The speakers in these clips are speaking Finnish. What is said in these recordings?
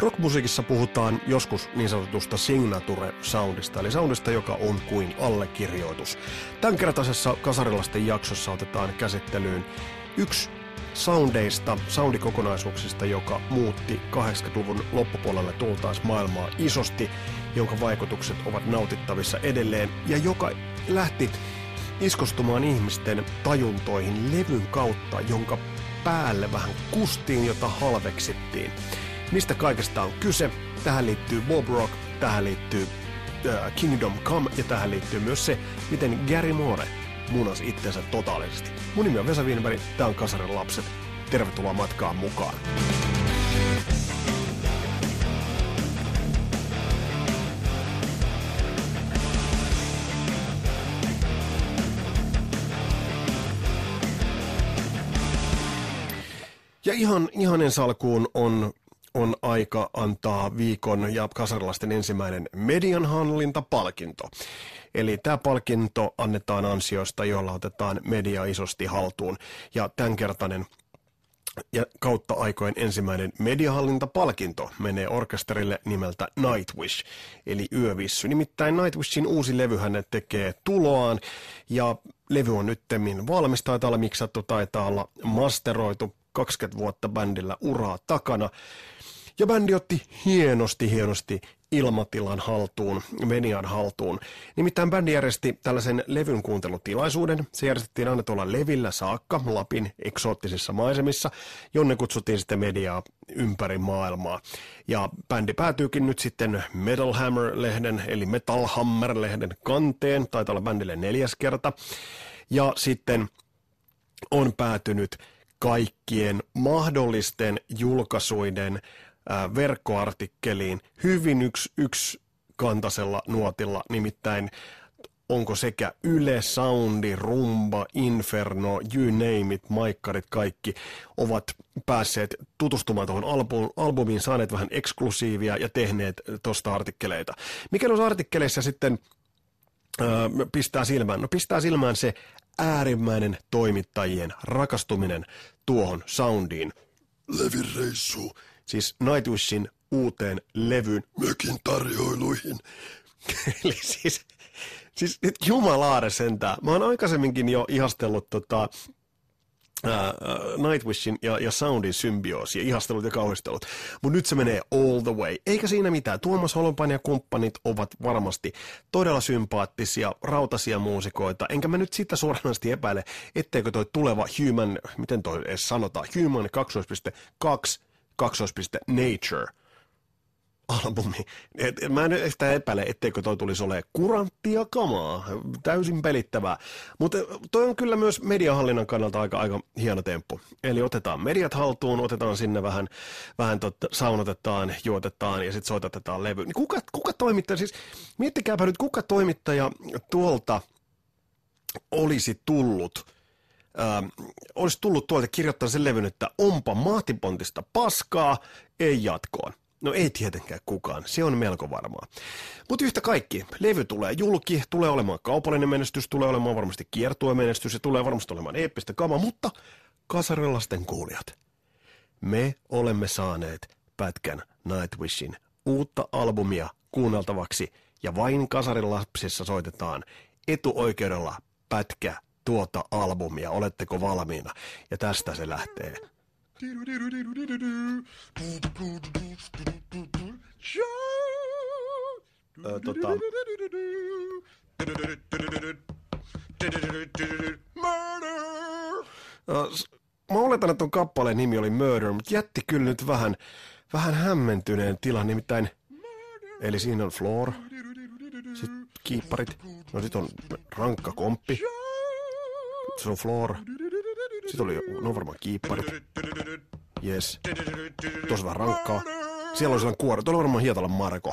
Rockmusiikissa puhutaan joskus niin sanotusta signature-soundista, eli soundista, joka on kuin allekirjoitus. Tämänkertaisessa Kasarilasten jaksossa otetaan käsittelyyn yksi soundeista, soundikokonaisuuksista, joka muutti 80-luvun loppupuolelle tultaas maailmaa isosti, jonka vaikutukset ovat nautittavissa edelleen ja joka lähti iskostumaan ihmisten tajuntoihin levyn kautta, jonka päälle vähän kustiin, jota halveksittiin. Mistä kaikesta on kyse? Tähän liittyy Bob Rock, tähän liittyy Kingdom Come ja tähän liittyy myös se, miten Gary Moore munasi itsensä totaalisesti. Mun nimi on Vesa Wienberg, tää on Kasarin lapset. Tervetuloa matkaan mukaan. Ja ihan ensi alkuun on aika antaa viikon ja kasarilaisten ensimmäinen median hallintapalkinto. Eli tämä palkinto annetaan ansioista, joilla otetaan media isosti haltuun. Ja tämänkertainen ja kautta aikojen ensimmäinen mediahallintapalkinto menee orkesterille nimeltä Nightwish, eli Yövissy. Nimittäin Nightwishin uusi levyhän tekee tuloaan, ja levy on nyttemmin valmis, taitaa olla miksattu, taitaa olla masteroitu. 20 vuotta bändillä uraa takana. Ja bändi otti hienosti ilmatilan haltuun, median haltuun. Nimittäin bändi järjesti tällaisen levyn kuuntelutilaisuuden. Se järjestettiin aina tuolla Levillä saakka, Lapin eksoottisissa maisemissa, jonne kutsuttiin sitten mediaa ympäri maailmaa. Ja bändi päätyykin nyt sitten Metal Hammer-lehden kanteen. Taitaa olla bändille 4. kerta. Ja sitten on päätynyt kaikkien mahdollisten julkaisuiden verkkoartikkeliin hyvin yksikantaisella nuotilla, nimittäin onko sekä Yle, Soundi, Rumba, Inferno, you name it, Maikkarit, kaikki ovat päässeet tutustumaan tuohon albumiin, saaneet vähän eksklusiivia ja tehneet tuosta artikkeleita. Mikä noissa artikkeleissa sitten pistää silmään? No pistää silmään se äärimmäinen toimittajien rakastuminen tuohon soundiin. Levireissu. Siis Nightwishin uuteen levyyn. Mökin tarjoiluihin. Eli siis nyt jumalaare sentään. Mä oon aikaisemminkin jo ihastellut Nightwishin ja Soundin symbioosia, ihastelut ja kauhistelut. Mutta nyt se menee all the way. Eikä siinä mitään. Tuomas Holopainen ja kumppanit ovat varmasti todella sympaattisia, rautaisia muusikoita. Enkä mä nyt sitä suoranaisesti epäile, etteikö toi tuleva Human, miten toi edes sanotaan, Human 2.2, Nature albumi. Mä en sitä epäile, etteikö toi tulisi olemaan kuranttia kamaa, täysin pelittävää. Mutta toi on kyllä myös mediahallinnan kannalta aika hieno temppu. Eli otetaan mediat haltuun, otetaan sinne vähän saunotetaan, juotetaan ja sitten soitetaan levy. Niin kuka toimittaja, siis miettikääpä nyt, kuka toimittaja tuolta olisi tullut, tuolta kirjoittanut sen levyn, että onpa mahtipontista paskaa, ei jatkoon. No ei tietenkään kukaan, se on melko varmaa. Mutta yhtä kaikki, levy tulee julki, tulee olemaan kaupallinen menestys, tulee olemaan varmasti kiertuemenestys ja tulee varmasti olemaan eeppistä kamaa, mutta kasarilasten kuulijat, me olemme saaneet pätkän Nightwishin uutta albumia kuunneltavaksi ja vain kasarilapsissa soitetaan etuoikeudella pätkä tuota albumia. Oletteko valmiina? Ja tästä se lähtee. Mä oletan, että ton kappaleen nimi oli Murder, mutta jätti kyllä nyt vähän hämmentyneen tilan, nimittäin. Eli siinä on floor, sit kiipparit, no sit on rankka komppi, se on floor. Sitten oli no varmaan kiipparit. Yes. Tuossa vähän rankkaa. Siellä on sellainen kuori. Tuolla on varmaan Hietalan Marko.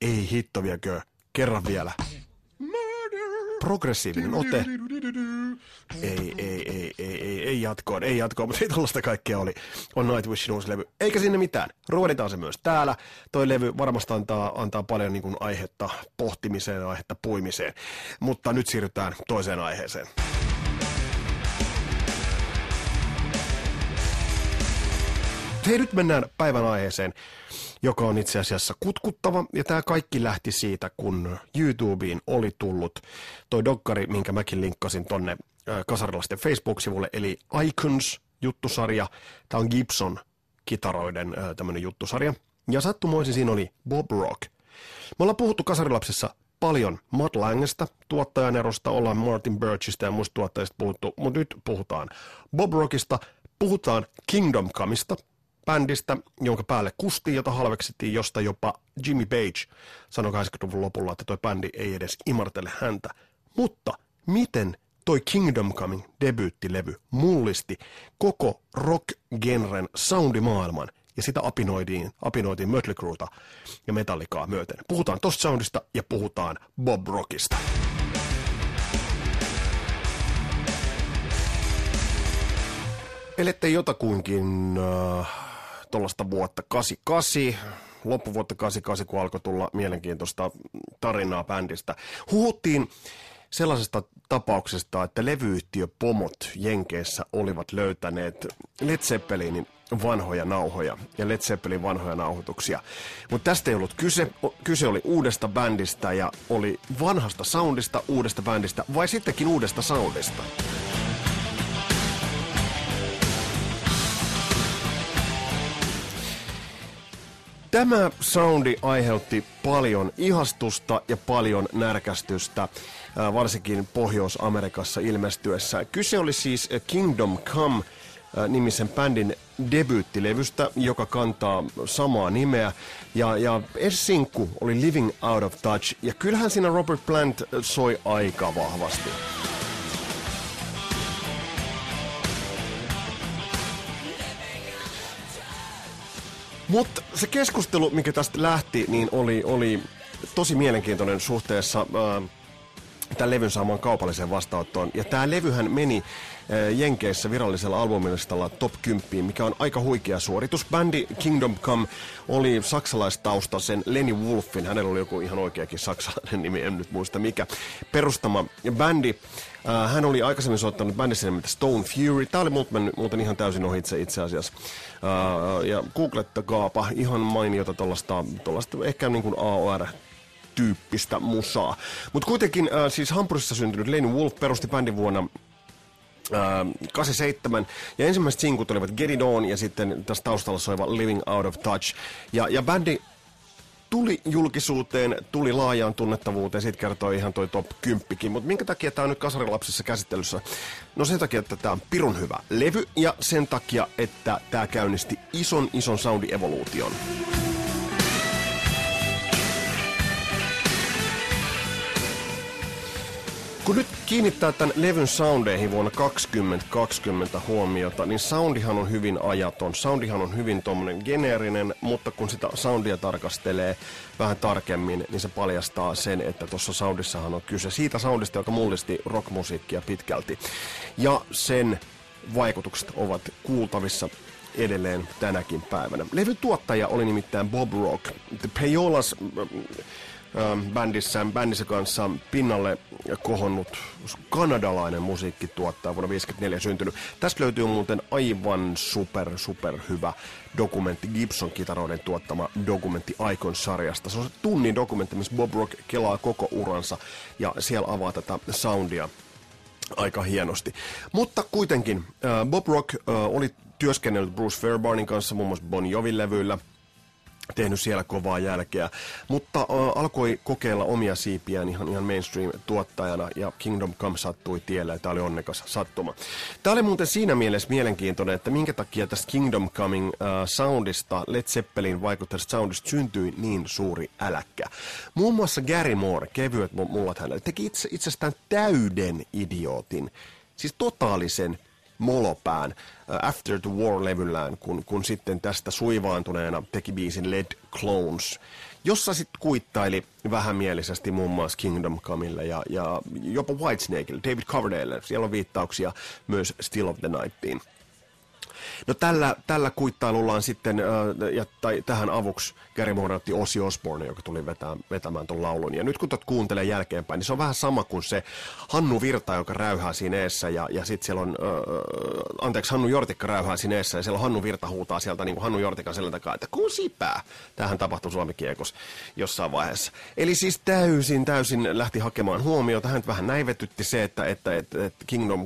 Ei hitto vieläkö. Kerran vielä. Progressiivinen ote. Ei jatkoon. Mutta ei tollaista kaikkea oli. On Nightwishin uusi levy. Eikä sinne mitään. Ruoditaan se myös täällä. Toi levy varmasti antaa paljon niin kuin aihetta pohtimiseen ja aihetta puimiseen. Mutta nyt siirrytään toiseen aiheeseen. Mutta hei, nyt mennään päivän aiheeseen, joka on itse asiassa kutkuttava. Ja tämä kaikki lähti siitä, kun YouTubeen oli tullut toi dokkari, minkä mäkin linkkasin tonne kasarilaisten Facebook-sivulle, eli Icons-juttusarja. Tämä on Gibson-kitaroiden tämmöinen juttusarja. Ja sattumoisin siinä oli Bob Rock. Me ollaan puhuttu kasarilapsissa paljon Mutt Langesta, tuottajan erosta, ollaan Martin Birchistä ja muista tuottajista puhuttu, mutta nyt puhutaan Bob Rockista, puhutaan Kingdom Comeista, bändistä, jonka päälle kustiin, jota halveksittiin, josta jopa Jimmy Page sanoi 80-luvun lopulla, että toi bändi ei edes imartele häntä. Mutta miten toi Kingdom Comein debyyttilevy mullisti koko rock-genren soundimaailman? Ja sitä apinoitiin Mötley Crueta ja Metallicaa myöten. Puhutaan tosta soundista ja puhutaan Bob Rockista. Elette jotakuinkin tuollaista vuotta 88, loppuvuotta 88, kun alkoi tulla mielenkiintoista tarinaa bändistä. Huhuttiin sellaisesta tapauksesta, että levyyhtiöpomot Jenkeissä olivat löytäneet Led Zeppelinin vanhoja nauhoja ja Led Zeppelin vanhoja nauhoituksia. Mutta tästä ei ollut kyse. Kyse oli uudesta bändistä ja oli vanhasta soundista, uudesta bändistä vai sittenkin uudesta soundista. Tämä soundi aiheutti paljon ihastusta ja paljon närkästystä, varsinkin Pohjois-Amerikassa ilmestyessä. Kyse oli siis Kingdom Come -nimisen bändin debyyttilevystä, joka kantaa samaa nimeä. Ja esinkku oli Living Out of Touch, ja kyllähän siinä Robert Plant soi aika vahvasti. Mutta se keskustelu, mikä tästä lähti, niin oli tosi mielenkiintoinen suhteessa tämän levyn saamaan kaupalliseen vastaanottoon. Ja tämä levyhän meni Jenkeissä virallisella albumilistalla top 10, mikä on aika huikea suoritus. Bändi Kingdom Come oli saksalaistaustaisen Lenny Wolfin, hänellä oli joku ihan oikeakin saksalainen nimi, en nyt muista mikä, perustama bändi. Hän oli aikaisemmin soittanut bändissä nimeltä Stone Fury. Tämä oli muuten ihan täysin ohitse itse asiassa. Ja googlettakaapa ihan mainiota tuollaista ehkä niin kuin AOR-tyyppistä musaa. Mutta kuitenkin siis Hampurissa syntynyt Lenny Wolf perusti bändin vuonna 87, ja ensimmäiset sinkut olivat Get It On ja sitten tässä taustalla soiva Living Out of Touch. Ja bändi tuli julkisuuteen, tuli laajaan tunnettavuuteen, siitä kertoi ihan toi top 10kin. Mutta minkä takia tämä on nyt kasarilapsissa käsittelyssä? No sen takia, että tämä on pirun hyvä levy ja sen takia, että tämä käynnisti ison soundievoluution. Kun nyt kiinnittää tämän levyn soundeihin vuonna 2020 huomiota, niin soundihan on hyvin ajaton. Soundihan on hyvin tommonen geneerinen, mutta kun sitä soundia tarkastelee vähän tarkemmin, niin se paljastaa sen, että tuossa soundissahan on kyse siitä soundista, joka mullisti rockmusiikkia pitkälti. Ja sen vaikutukset ovat kuultavissa edelleen tänäkin päivänä. Levyn tuottaja oli nimittäin Bob Rock. The Payolas bändissä kanssa pinnalle kohonnut kanadalainen musiikkituottaja, vuonna 1954 syntynyt. Tästä löytyy muuten aivan super hyvä dokumentti, Gibson-kitaroiden tuottama dokumentti Icon-sarjasta. Se on se tunnin dokumentti, missä Bob Rock kelaa koko uransa ja siellä avaa tätä soundia aika hienosti. Mutta kuitenkin Bob Rock oli työskennellyt Bruce Fairbairnin kanssa muun muassa Bon Jovin levyillä, tehnyt siellä kovaa jälkeä, mutta alkoi kokeilla omia siipiään ihan mainstream-tuottajana, ja Kingdom Come sattui tielle, ja tämä oli onnekas sattuma. Tämä oli muuten siinä mielessä mielenkiintoinen, että minkä takia tästä Kingdom Coming soundista, Led Zeppelin vaikutteesta soundista syntyi niin suuri äläkkä. Muun muassa Gary Moore, kevyet mullat hänelle, teki itsestään täyden idiootin, siis totaalisen molopään After the War-levyllään, kun sitten tästä suivaantuneena teki biisin Led Clones, jossa sitten kuittaili vähämielisesti muun muassa Kingdom Comelle ja jopa Whitesnakelle, David Coverdale. Siellä on viittauksia myös Still of the Nightiin. No tällä kuittailulla on sitten, tähän avuksi Gary Moore otti Ozzy Osborne, joka tuli vetämään tuon laulun. Ja nyt kun tuot kuuntelee jälkeenpäin, niin se on vähän sama kuin se Hannu Virta, joka räyhää siinä eessä. Ja sitten siellä on, Hannu Jortikka räyhää siinä eessä, ja siellä on Hannu Virta huutaa sieltä, niin kuin Hannu Jortikan selän takaa, että kusipää. Tämähän tapahtui Suomi-kiekossa jossain vaiheessa. Eli siis täysin lähti hakemaan huomiota. Hän vähän näivetytti se, että Kingdom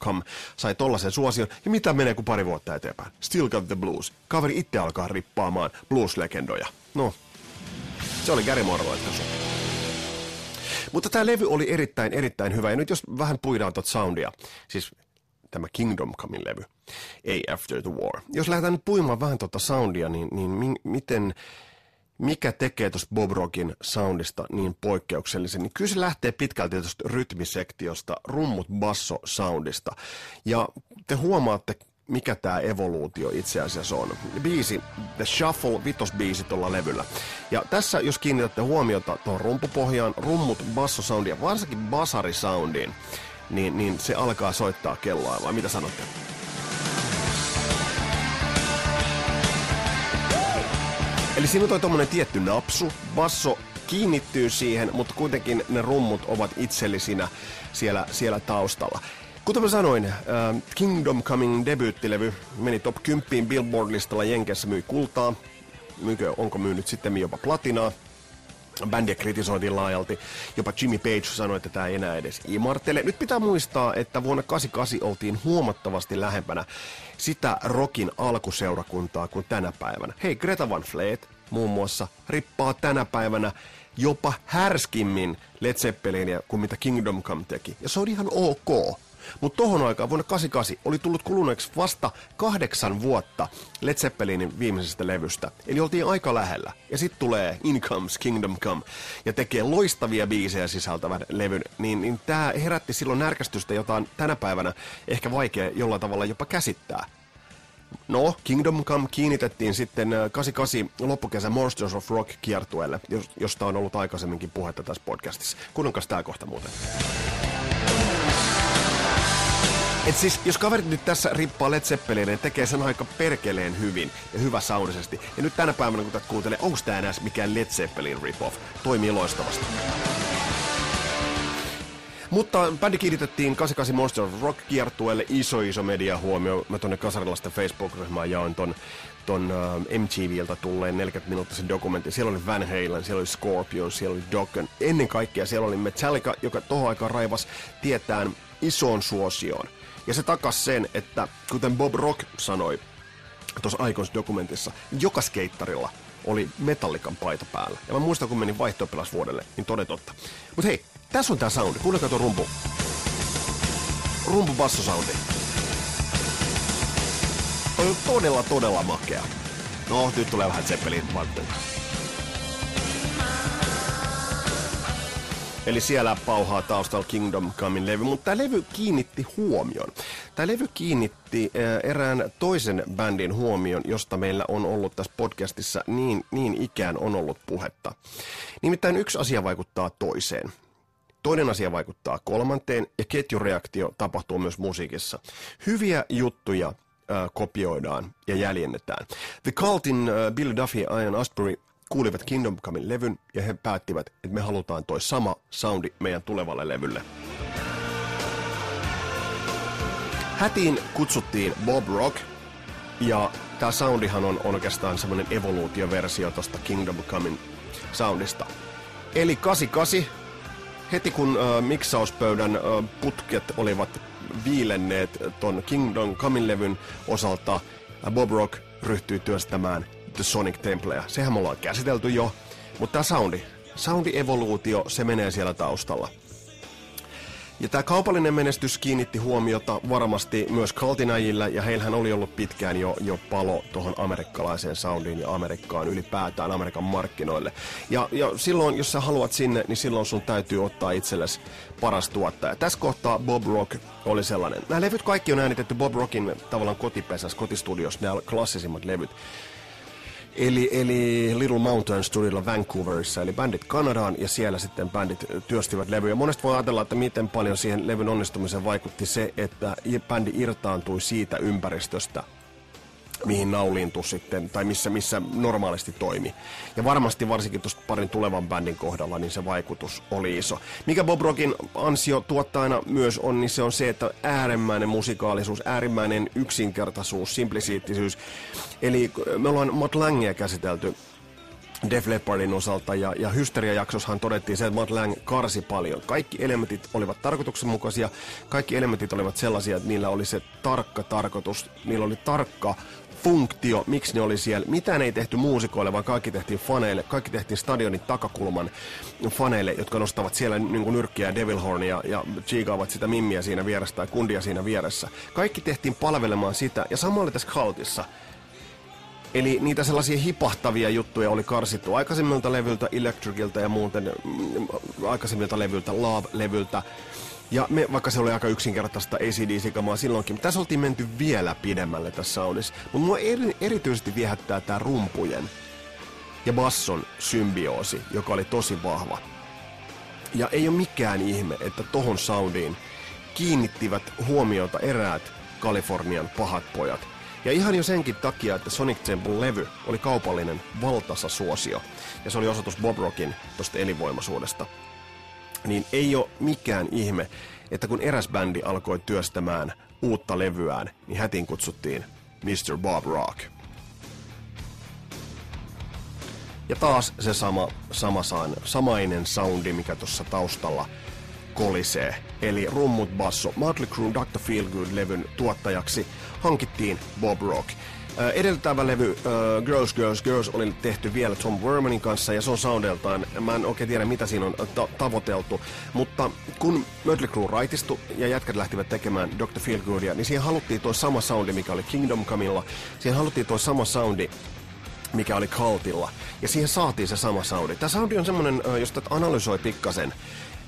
Come sai tollaisen suosion. Ja mitä menee kuin pari vuotta eteenpäin? Still Got the Blues. Kaveri itse alkaa rippaamaan blues-legendoja. No, se oli Gary Moore -laitteessa. Mutta tämä levy oli erittäin, erittäin hyvä. Ja nyt jos vähän puidaan tuota soundia, siis tämä Kingdom Comein levy, ei After the War. Jos lähdetään nyt puimaan vähän tuota soundia, mikä tekee tuosta Bob Rockin soundista niin poikkeuksellisen, niin kyllä se lähtee pitkälti tuosta rytmisektiosta, rummut-basso-soundista. Ja te huomaatte, mikä tämä evoluutio itse asiassa on. Biisi, The Shuffle, vitosbiisi tuolla levyllä. Ja tässä, jos kiinnitätte huomiota tuohon rumpupohjaan, rummut-basso-soundiin ja varsinkin basarisoundiin, niin se alkaa soittaa kelloa, vai mitä sanotte? Eli siinä on tuommoinen tietty napsu, basso kiinnittyy siihen, mutta kuitenkin ne rummut ovat itsellisinä siellä taustalla. Kuten mä sanoin, Kingdom Coming -debiuttilevy meni top 10 Billboard-listalla, Jenkeissä myi kultaa, onko myynyt sitten jopa platinaa. Bändiä kritisoitiin laajalti. Jopa Jimmy Page sanoi, että tämä ei enää edes imartele. Nyt pitää muistaa, että vuonna 1988 oltiin huomattavasti lähempänä sitä rockin alkuseurakuntaa kuin tänä päivänä. Hei, Greta Van Fleth muun muassa rippaa tänä päivänä jopa härskimmin Led Zeppelinia kuin mitä Kingdom Come teki. Ja se on ihan ok. Mutta tohon aikaan vuonna 1988 oli tullut kuluneeksi vasta 8 vuotta Led Zeppelinin viimeisestä levystä. Eli oltiin aika lähellä. Ja sitten tulee In Comes Kingdom Come ja tekee loistavia biisejä sisältävän levyn. Niin tämä herätti silloin närkästystä, jota on tänä päivänä ehkä vaikea jollain tavalla jopa käsittää. No, Kingdom Come kiinnitettiin sitten 88 loppukesän Monsters of Rock -kiertueelle, josta on ollut aikaisemminkin puhetta tässä podcastissa. Kuunnelkaas tää kohta muuten. Et siis, jos kaverit nyt tässä rippaa Led Zeppelin, niin tekee sen aika perkeleen hyvin ja hyvä soundisesti. Ja nyt tänä päivänä, kun tätä kuuntelee, onko tämä enää mikään Led Zeppelin rip-off? Toimii loistavasti. Mutta bändi kiinnitettiin 88 Monster of Rock -kiertueelle, iso mediahuomio. Mä tonne kasarilaisten Facebook-ryhmään jaoin ton MTVltä tulleen 40-minuuttisen dokumentin. Siellä oli Van Halen, siellä oli Scorpion, siellä oli Dokken. Ennen kaikkea siellä oli Metallica, joka tohon aikaan raivasi tietään isoon suosioon. Ja se takas sen, että kuten Bob Rock sanoi tuossa Icons-dokumentissa, joka skeittarilla oli Metallican paita päällä. Ja mä muistan, kun menin vaihto-oppilasvuodelle, niin toden totta. Mut hei, tässä on tää soundi. Kuunnelkaa tuo rumpu. Rumpu-basso-soundi. Toi on todella, todella makea. No, nyt tulee vähän Zeppelin vaikutelta. Eli siellä pauhaa taustalla Kingdom Comein levy, mutta tämä levy kiinnitti huomion. Tämä levy kiinnitti erään toisen bändin huomion, josta meillä on ollut tässä podcastissa niin ikään on ollut puhetta. Nimittäin yksi asia vaikuttaa toiseen. Toinen asia vaikuttaa kolmanteen ja ketjureaktio tapahtuu myös musiikissa. Hyviä juttuja kopioidaan ja jäljennetään. The Cultin Bill Duffy ja Ian Astbury kuulivat Kingdom Comein levyn ja he päättivät, että me halutaan toi sama soundi meidän tulevalle levylle. Hätiin kutsuttiin Bob Rock ja tää soundihan on oikeastaan semmonen evoluutioversio tosta Kingdom Comein soundista. Eli 88, heti kun miksauspöydän putket olivat viilenneet ton Kingdom Comein levyn osalta, Bob Rock ryhtyi työstämään The Sonic Templejä. Sehän me ollaan käsitelty jo, mutta tämä soundi-evoluutio, se menee siellä taustalla. Ja tämä kaupallinen menestys kiinnitti huomiota varmasti myös Cultinajilla, ja heillähän oli ollut pitkään jo palo tuohon amerikkalaiseen soundiin ja Amerikkaan ylipäätään, Amerikan markkinoille. Ja silloin, jos sä haluat sinne, niin silloin sun täytyy ottaa itsellesi paras tuottaja. Tässä kohtaa Bob Rock oli sellainen. Nämä levyt kaikki on äänitetty Bob Rockin tavallaan kotipesässä, kotistudiossa, nämä klassisimmat levyt. Eli Little Mountain Studiolla Vancouverissa, eli bändit Kanadaan, ja siellä sitten bändit työstivät levyjä. Monesti voi ajatella, että miten paljon siihen levyn onnistumiseen vaikutti se, että bändi irtaantui siitä ympäristöstä, mihin nauliintui sitten, tai missä normaalisti toimi. Ja varmasti varsinkin tuosta parin tulevan bändin kohdalla, niin se vaikutus oli iso. Mikä Bob Rockin ansio tuottajana myös on, niin se on se, että äärimmäinen musikaalisuus, äärimmäinen yksinkertaisuus, simplisiittisyys. Eli me ollaan Matt Langea käsitelty Def Leppardin osalta, ja Hysteria-jaksossahan todettiin se, että Matt Lang karsi paljon. Kaikki elementit olivat tarkoituksenmukaisia, kaikki elementit olivat sellaisia, että niillä oli se tarkka tarkoitus, niillä oli tarkka funktio, miksi ne oli siellä. Mitään ei tehty muusikoille, vaan kaikki tehtiin faneille, kaikki tehtiin stadionin takakulman faneille, jotka nostavat siellä niin nyrkkiä devilhornia ja chiikaavat sitä mimmiä siinä vieressä tai kundia siinä vieressä. Kaikki tehtiin palvelemaan sitä, ja sama oli tässä Cultissa. Eli niitä sellaisia hipahtavia juttuja oli karsittu aikaisemmilta levyltä, Electricilta ja muuten aikaisemmilta levyltä, Love-levyltä. Ja me, vaikka se oli aika yksinkertaista ACDC-kamaa silloinkin, mutta tässä oltiin menty vielä pidemmälle tässä soundissa. Mutta mua erityisesti viehättää tämä rumpujen ja basson symbioosi, joka oli tosi vahva. Ja ei ole mikään ihme, että tohon soundiin kiinnittivät huomiota eräät Kalifornian pahat pojat. Ja ihan jo senkin takia, että Sonic Templen levy oli kaupallinen valtaisa suosio, ja se oli osoitus Bob Rockin tuosta elinvoimaisuudesta. Niin ei ole mikään ihme, että kun eräs bändi alkoi työstämään uutta levyään, niin hätiin kutsuttiin Mr. Bob Rock. Ja taas se samainen soundi, mikä tuossa taustalla kolisee. Eli rummut basso. Mötley Crüen Dr. Feelgood-levyn tuottajaksi hankittiin Bob Rock. Edeltävä levy Girls, Girls, Girls oli tehty vielä Tom Wermanin kanssa, ja se on soundeltaan, mä en oikein tiedä mitä siinä on tavoiteltu, mutta kun Mötley Crüe raitistui ja jätkät lähtivät tekemään Dr. Feelgoodia, niin siihen haluttiin tuo sama soundi, mikä oli Kingdom Comella, siihen haluttiin tuo sama soundi, mikä oli Cultilla, ja siihen saatiin se sama soundi. Tämä soundi on semmoinen, jos tätä analysoi pikkasen,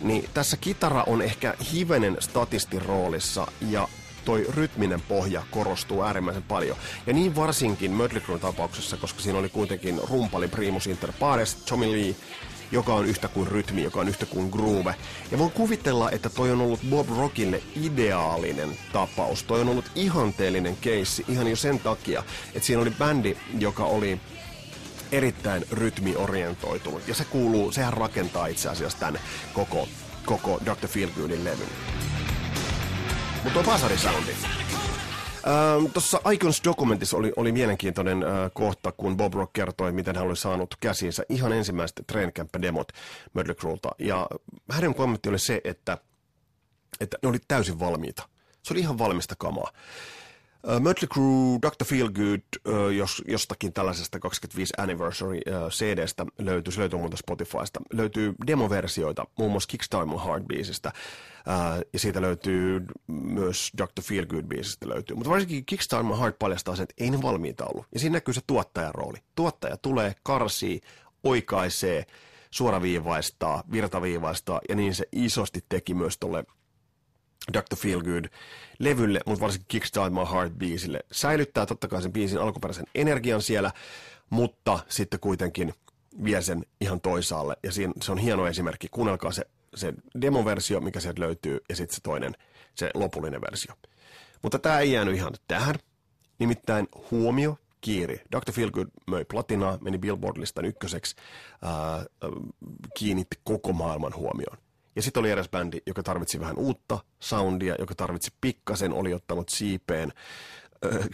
niin tässä kitara on ehkä hivenen statistin roolissa, ja toi rytminen pohja korostuu äärimmäisen paljon. Ja niin varsinkin Mötley Crüen tapauksessa, koska siinä oli kuitenkin rumpali primus inter pares, Tommy Lee, joka on yhtä kuin rytmi, joka on yhtä kuin groove. Ja voin kuvitella, että toi on ollut Bob Rockille ideaalinen tapaus. Toi on ollut ihanteellinen keissi ihan jo sen takia, että siinä oli bändi, joka oli erittäin rytmiorientoitunut. Ja se kuuluu, sehän rakentaa itse asiassa tämän koko Dr. Feelgoodin levyn. Mutta on pasari-soundi. Tuossa Icons-dokumentissa oli mielenkiintoinen kohta, kun Bob Rock kertoi, miten hän oli saanut käsiinsä ihan ensimmäiset Trainkämppä-demot Mötley Crüeltä. Ja hänen kommentti oli se, että ne oli täysin valmiita. Se oli ihan valmista kamaa. Mötley Crüe, Dr. Feelgood, jostakin tällaisesta 25 Anniversary CD:stä löytyy, se löytyy muuta Spotifysta, löytyy demoversioita, muun muassa Kickstart My Heart -biisistä, ja siitä löytyy myös Dr. Feelgood -biisistä löytyy, mutta varsinkin Kickstart My Heart paljastaa sen, että ei ne valmiita ollut, ja siinä näkyy se tuottajan rooli. Tuottaja tulee, karsii, oikaisee, suoraviivaistaa, virtaviivaistaa, ja niin se isosti teki myös tolle Dr. Feelgood-levylle, mutta varsinkin Kickstart My Heart-biisille. Säilyttää totta kai sen biisin alkuperäisen energian siellä, mutta sitten kuitenkin vie sen ihan toisaalle. Ja siinä, se on hieno esimerkki. Kuunnelkaa se demoversio, mikä sieltä löytyy, ja sitten se toinen, se lopullinen versio. Mutta tämä ei jäänyt ihan tähän. Nimittäin huomio kiiri. Dr. Feelgood möi platinaa, meni Billboard-listan ykköseksi, kiinnitti koko maailman huomioon. Ja sitten oli eräs bändi, joka tarvitsi vähän uutta soundia, joka tarvitsi pikkasen, oli ottanut siipeen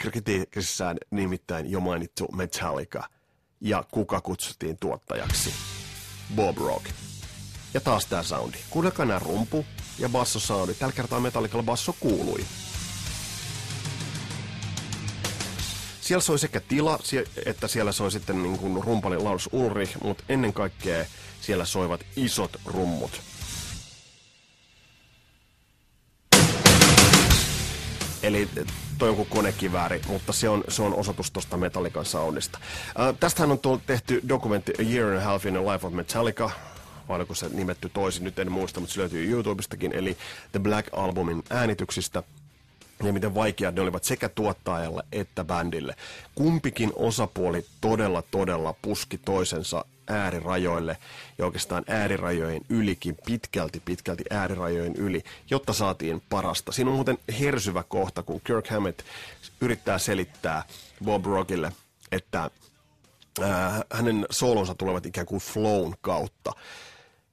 kritiikissään, nimittäin jo mainittu Metallica. Ja kuka kutsuttiin tuottajaksi? Bob Rock. Ja taas tää soundi. Kuunnelkaa nää rumpu ja basso-soundi. Tällä kertaa Metallicalla basso kuului. Siellä soi sekä tila, että siellä soi sitten niin kuin rumpali Lars Ulrich, mutta ennen kaikkea siellä soivat isot rummut. Eli toi on kuin konekivääri, mutta se on osoitus tuosta Metallican soundista. Tästähän on tehty dokumentti A Year and a Half in the Life of Metallica, vai oliko se nimetty toisin, nyt en muista, mutta se löytyy YouTubestakin, eli The Black Albumin äänityksistä, ja miten vaikeat ne olivat sekä tuottajalle että bändille. Kumpikin osapuoli todella puski toisensa äärirajoille ja oikeastaan äärirajojen ylikin, pitkälti äärirajojen yli, jotta saatiin parasta. Siinä on muuten hersyvä kohta, kun Kirk Hammett yrittää selittää Bob Rockille, että hänen soolonsa tulevat ikään kuin flown kautta.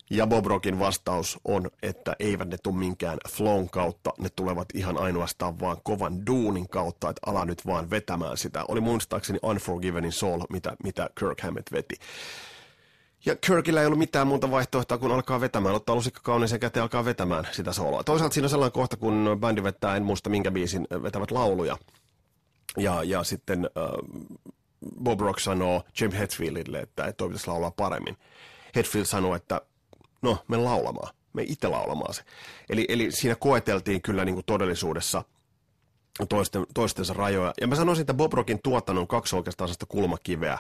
Ja Bob Rockin vastaus on, että eivät ne tule minkään flown kautta, ne tulevat ihan ainoastaan vaan kovan duunin kautta, että ala nyt vaan vetämään sitä. Oli muistaakseni Unforgivenin soul, mitä Kirk Hammett veti. Ja Kirkillä ei ollut mitään muuta vaihtoehtoa, kun alkaa vetämään, ottaa lusikka kauneeseen käteen ja alkaa vetämään sitä sooloa. Toisaalta siinä on sellainen kohta, kun bändi vettää, en muista minkä biisin, vetävät lauluja. Ja sitten Bob Rock sanoo James Hetfieldille, että toi pitäisi laulaa paremmin. Hetfield sanoo, että no, me itse laulamaan se. Eli siinä koeteltiin kyllä niin kuin todellisuudessa toistensa rajoja. Ja mä sanoisin, että Bob Rockin tuotannon kaksi oikeastaan sellaista kulmakiveä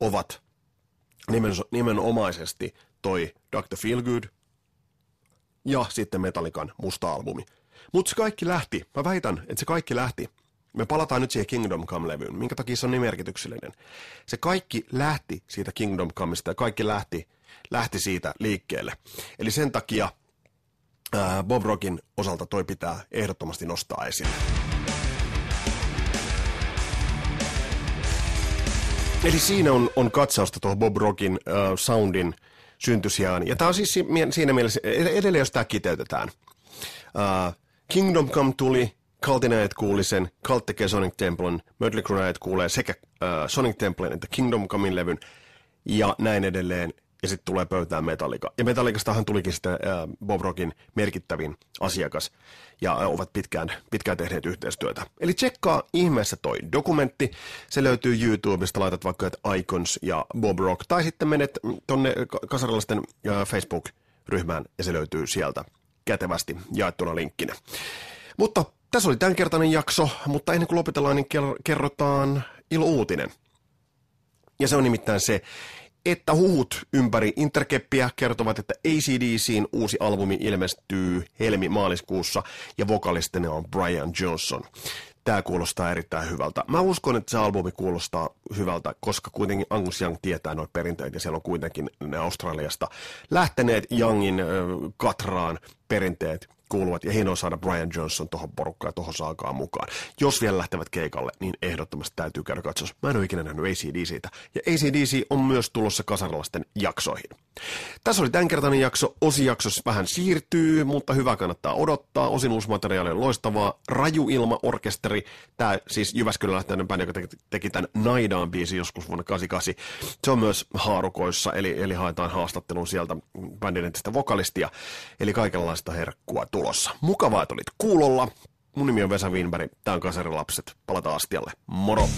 ovat nimenomaisesti toi Dr. Feelgood ja sitten Metallican musta albumi. Mutta se kaikki lähti, mä väitän, että se kaikki lähti. Me palataan nyt siihen Kingdom Come-levyyn, minkä takia se on niin merkityksellinen. Se kaikki lähti siitä Kingdom Comeista ja kaikki lähti siitä liikkeelle. Eli sen takia Bob Rockin osalta toi pitää ehdottomasti nostaa esille. Eli siinä on katsausta tuohon Bob Rockin soundin syntysijaan. Ja tämä on siis siinä mielessä, edelleen jos tämä kiteytetään. Kingdom Come tuli, Cultinajat kuuli sen, Cult tekee Sonic Templen, Mötley Crüenajat kuulee sekä Sonic Templen että Kingdom Comein levyn ja näin edelleen. Ja sitten tulee pöytään Metallica. Ja Metallicastahan tulikin sitten Bob Rockin merkittävin asiakas. Ja ovat pitkään tehneet yhteistyötä. Eli tsekkaa ihmeessä toi dokumentti. Se löytyy YouTubesta. Laitat vaikka Icons ja Bob Rock. Tai sitten menet tonne kasarilaisten Facebook-ryhmään. Ja se löytyy sieltä kätevästi jaettuna linkkinä. Mutta tässä oli tämänkertainen jakso. Mutta ennen kuin lopetellaan, niin kerrotaan ilo-uutinen. Ja se on nimittäin se, että huhut ympäri interkeppiä kertovat, että ACDC:n uusi albumi ilmestyy helmi-maaliskuussa ja vokalistina on Brian Johnson. Tämä kuulostaa erittäin hyvältä. Mä uskon, että se albumi kuulostaa hyvältä, koska kuitenkin Angus Young tietää noita perinteitä ja siellä on kuitenkin ne Australiasta lähteneet Youngin katraan perinteet kuuluvat ja hienoa saada Brian Johnson tuohon porukkaan ja tuohon saakaan mukaan. Jos vielä lähtevät keikalle, niin ehdottomasti täytyy käydä katsomaan. Mä en ole ikinä nähnyt ACDC:tä ja ACDC on myös tulossa kasarilaisten jaksoihin. Tässä oli tämänkertainen jakso. Osin jaksossa vähän siirtyy, mutta hyvä kannattaa odottaa. Osin uusi materiaali on loistavaa. Rajuilmaorkesteri, tämä siis Jyväskylän lähtöinen bändi, joka teki tämän Naidaan biisi joskus vuonna 1988. Se on myös haarukoissa, eli haetaan haastattelun sieltä bändin entistä vokalistia. Eli kaikenlaista herkkua tulossa. Mukavaa, että olit kuulolla. Mun nimi on Vesa Winberg. Tämä on Kasarilapset. Palataan astialle. Moro!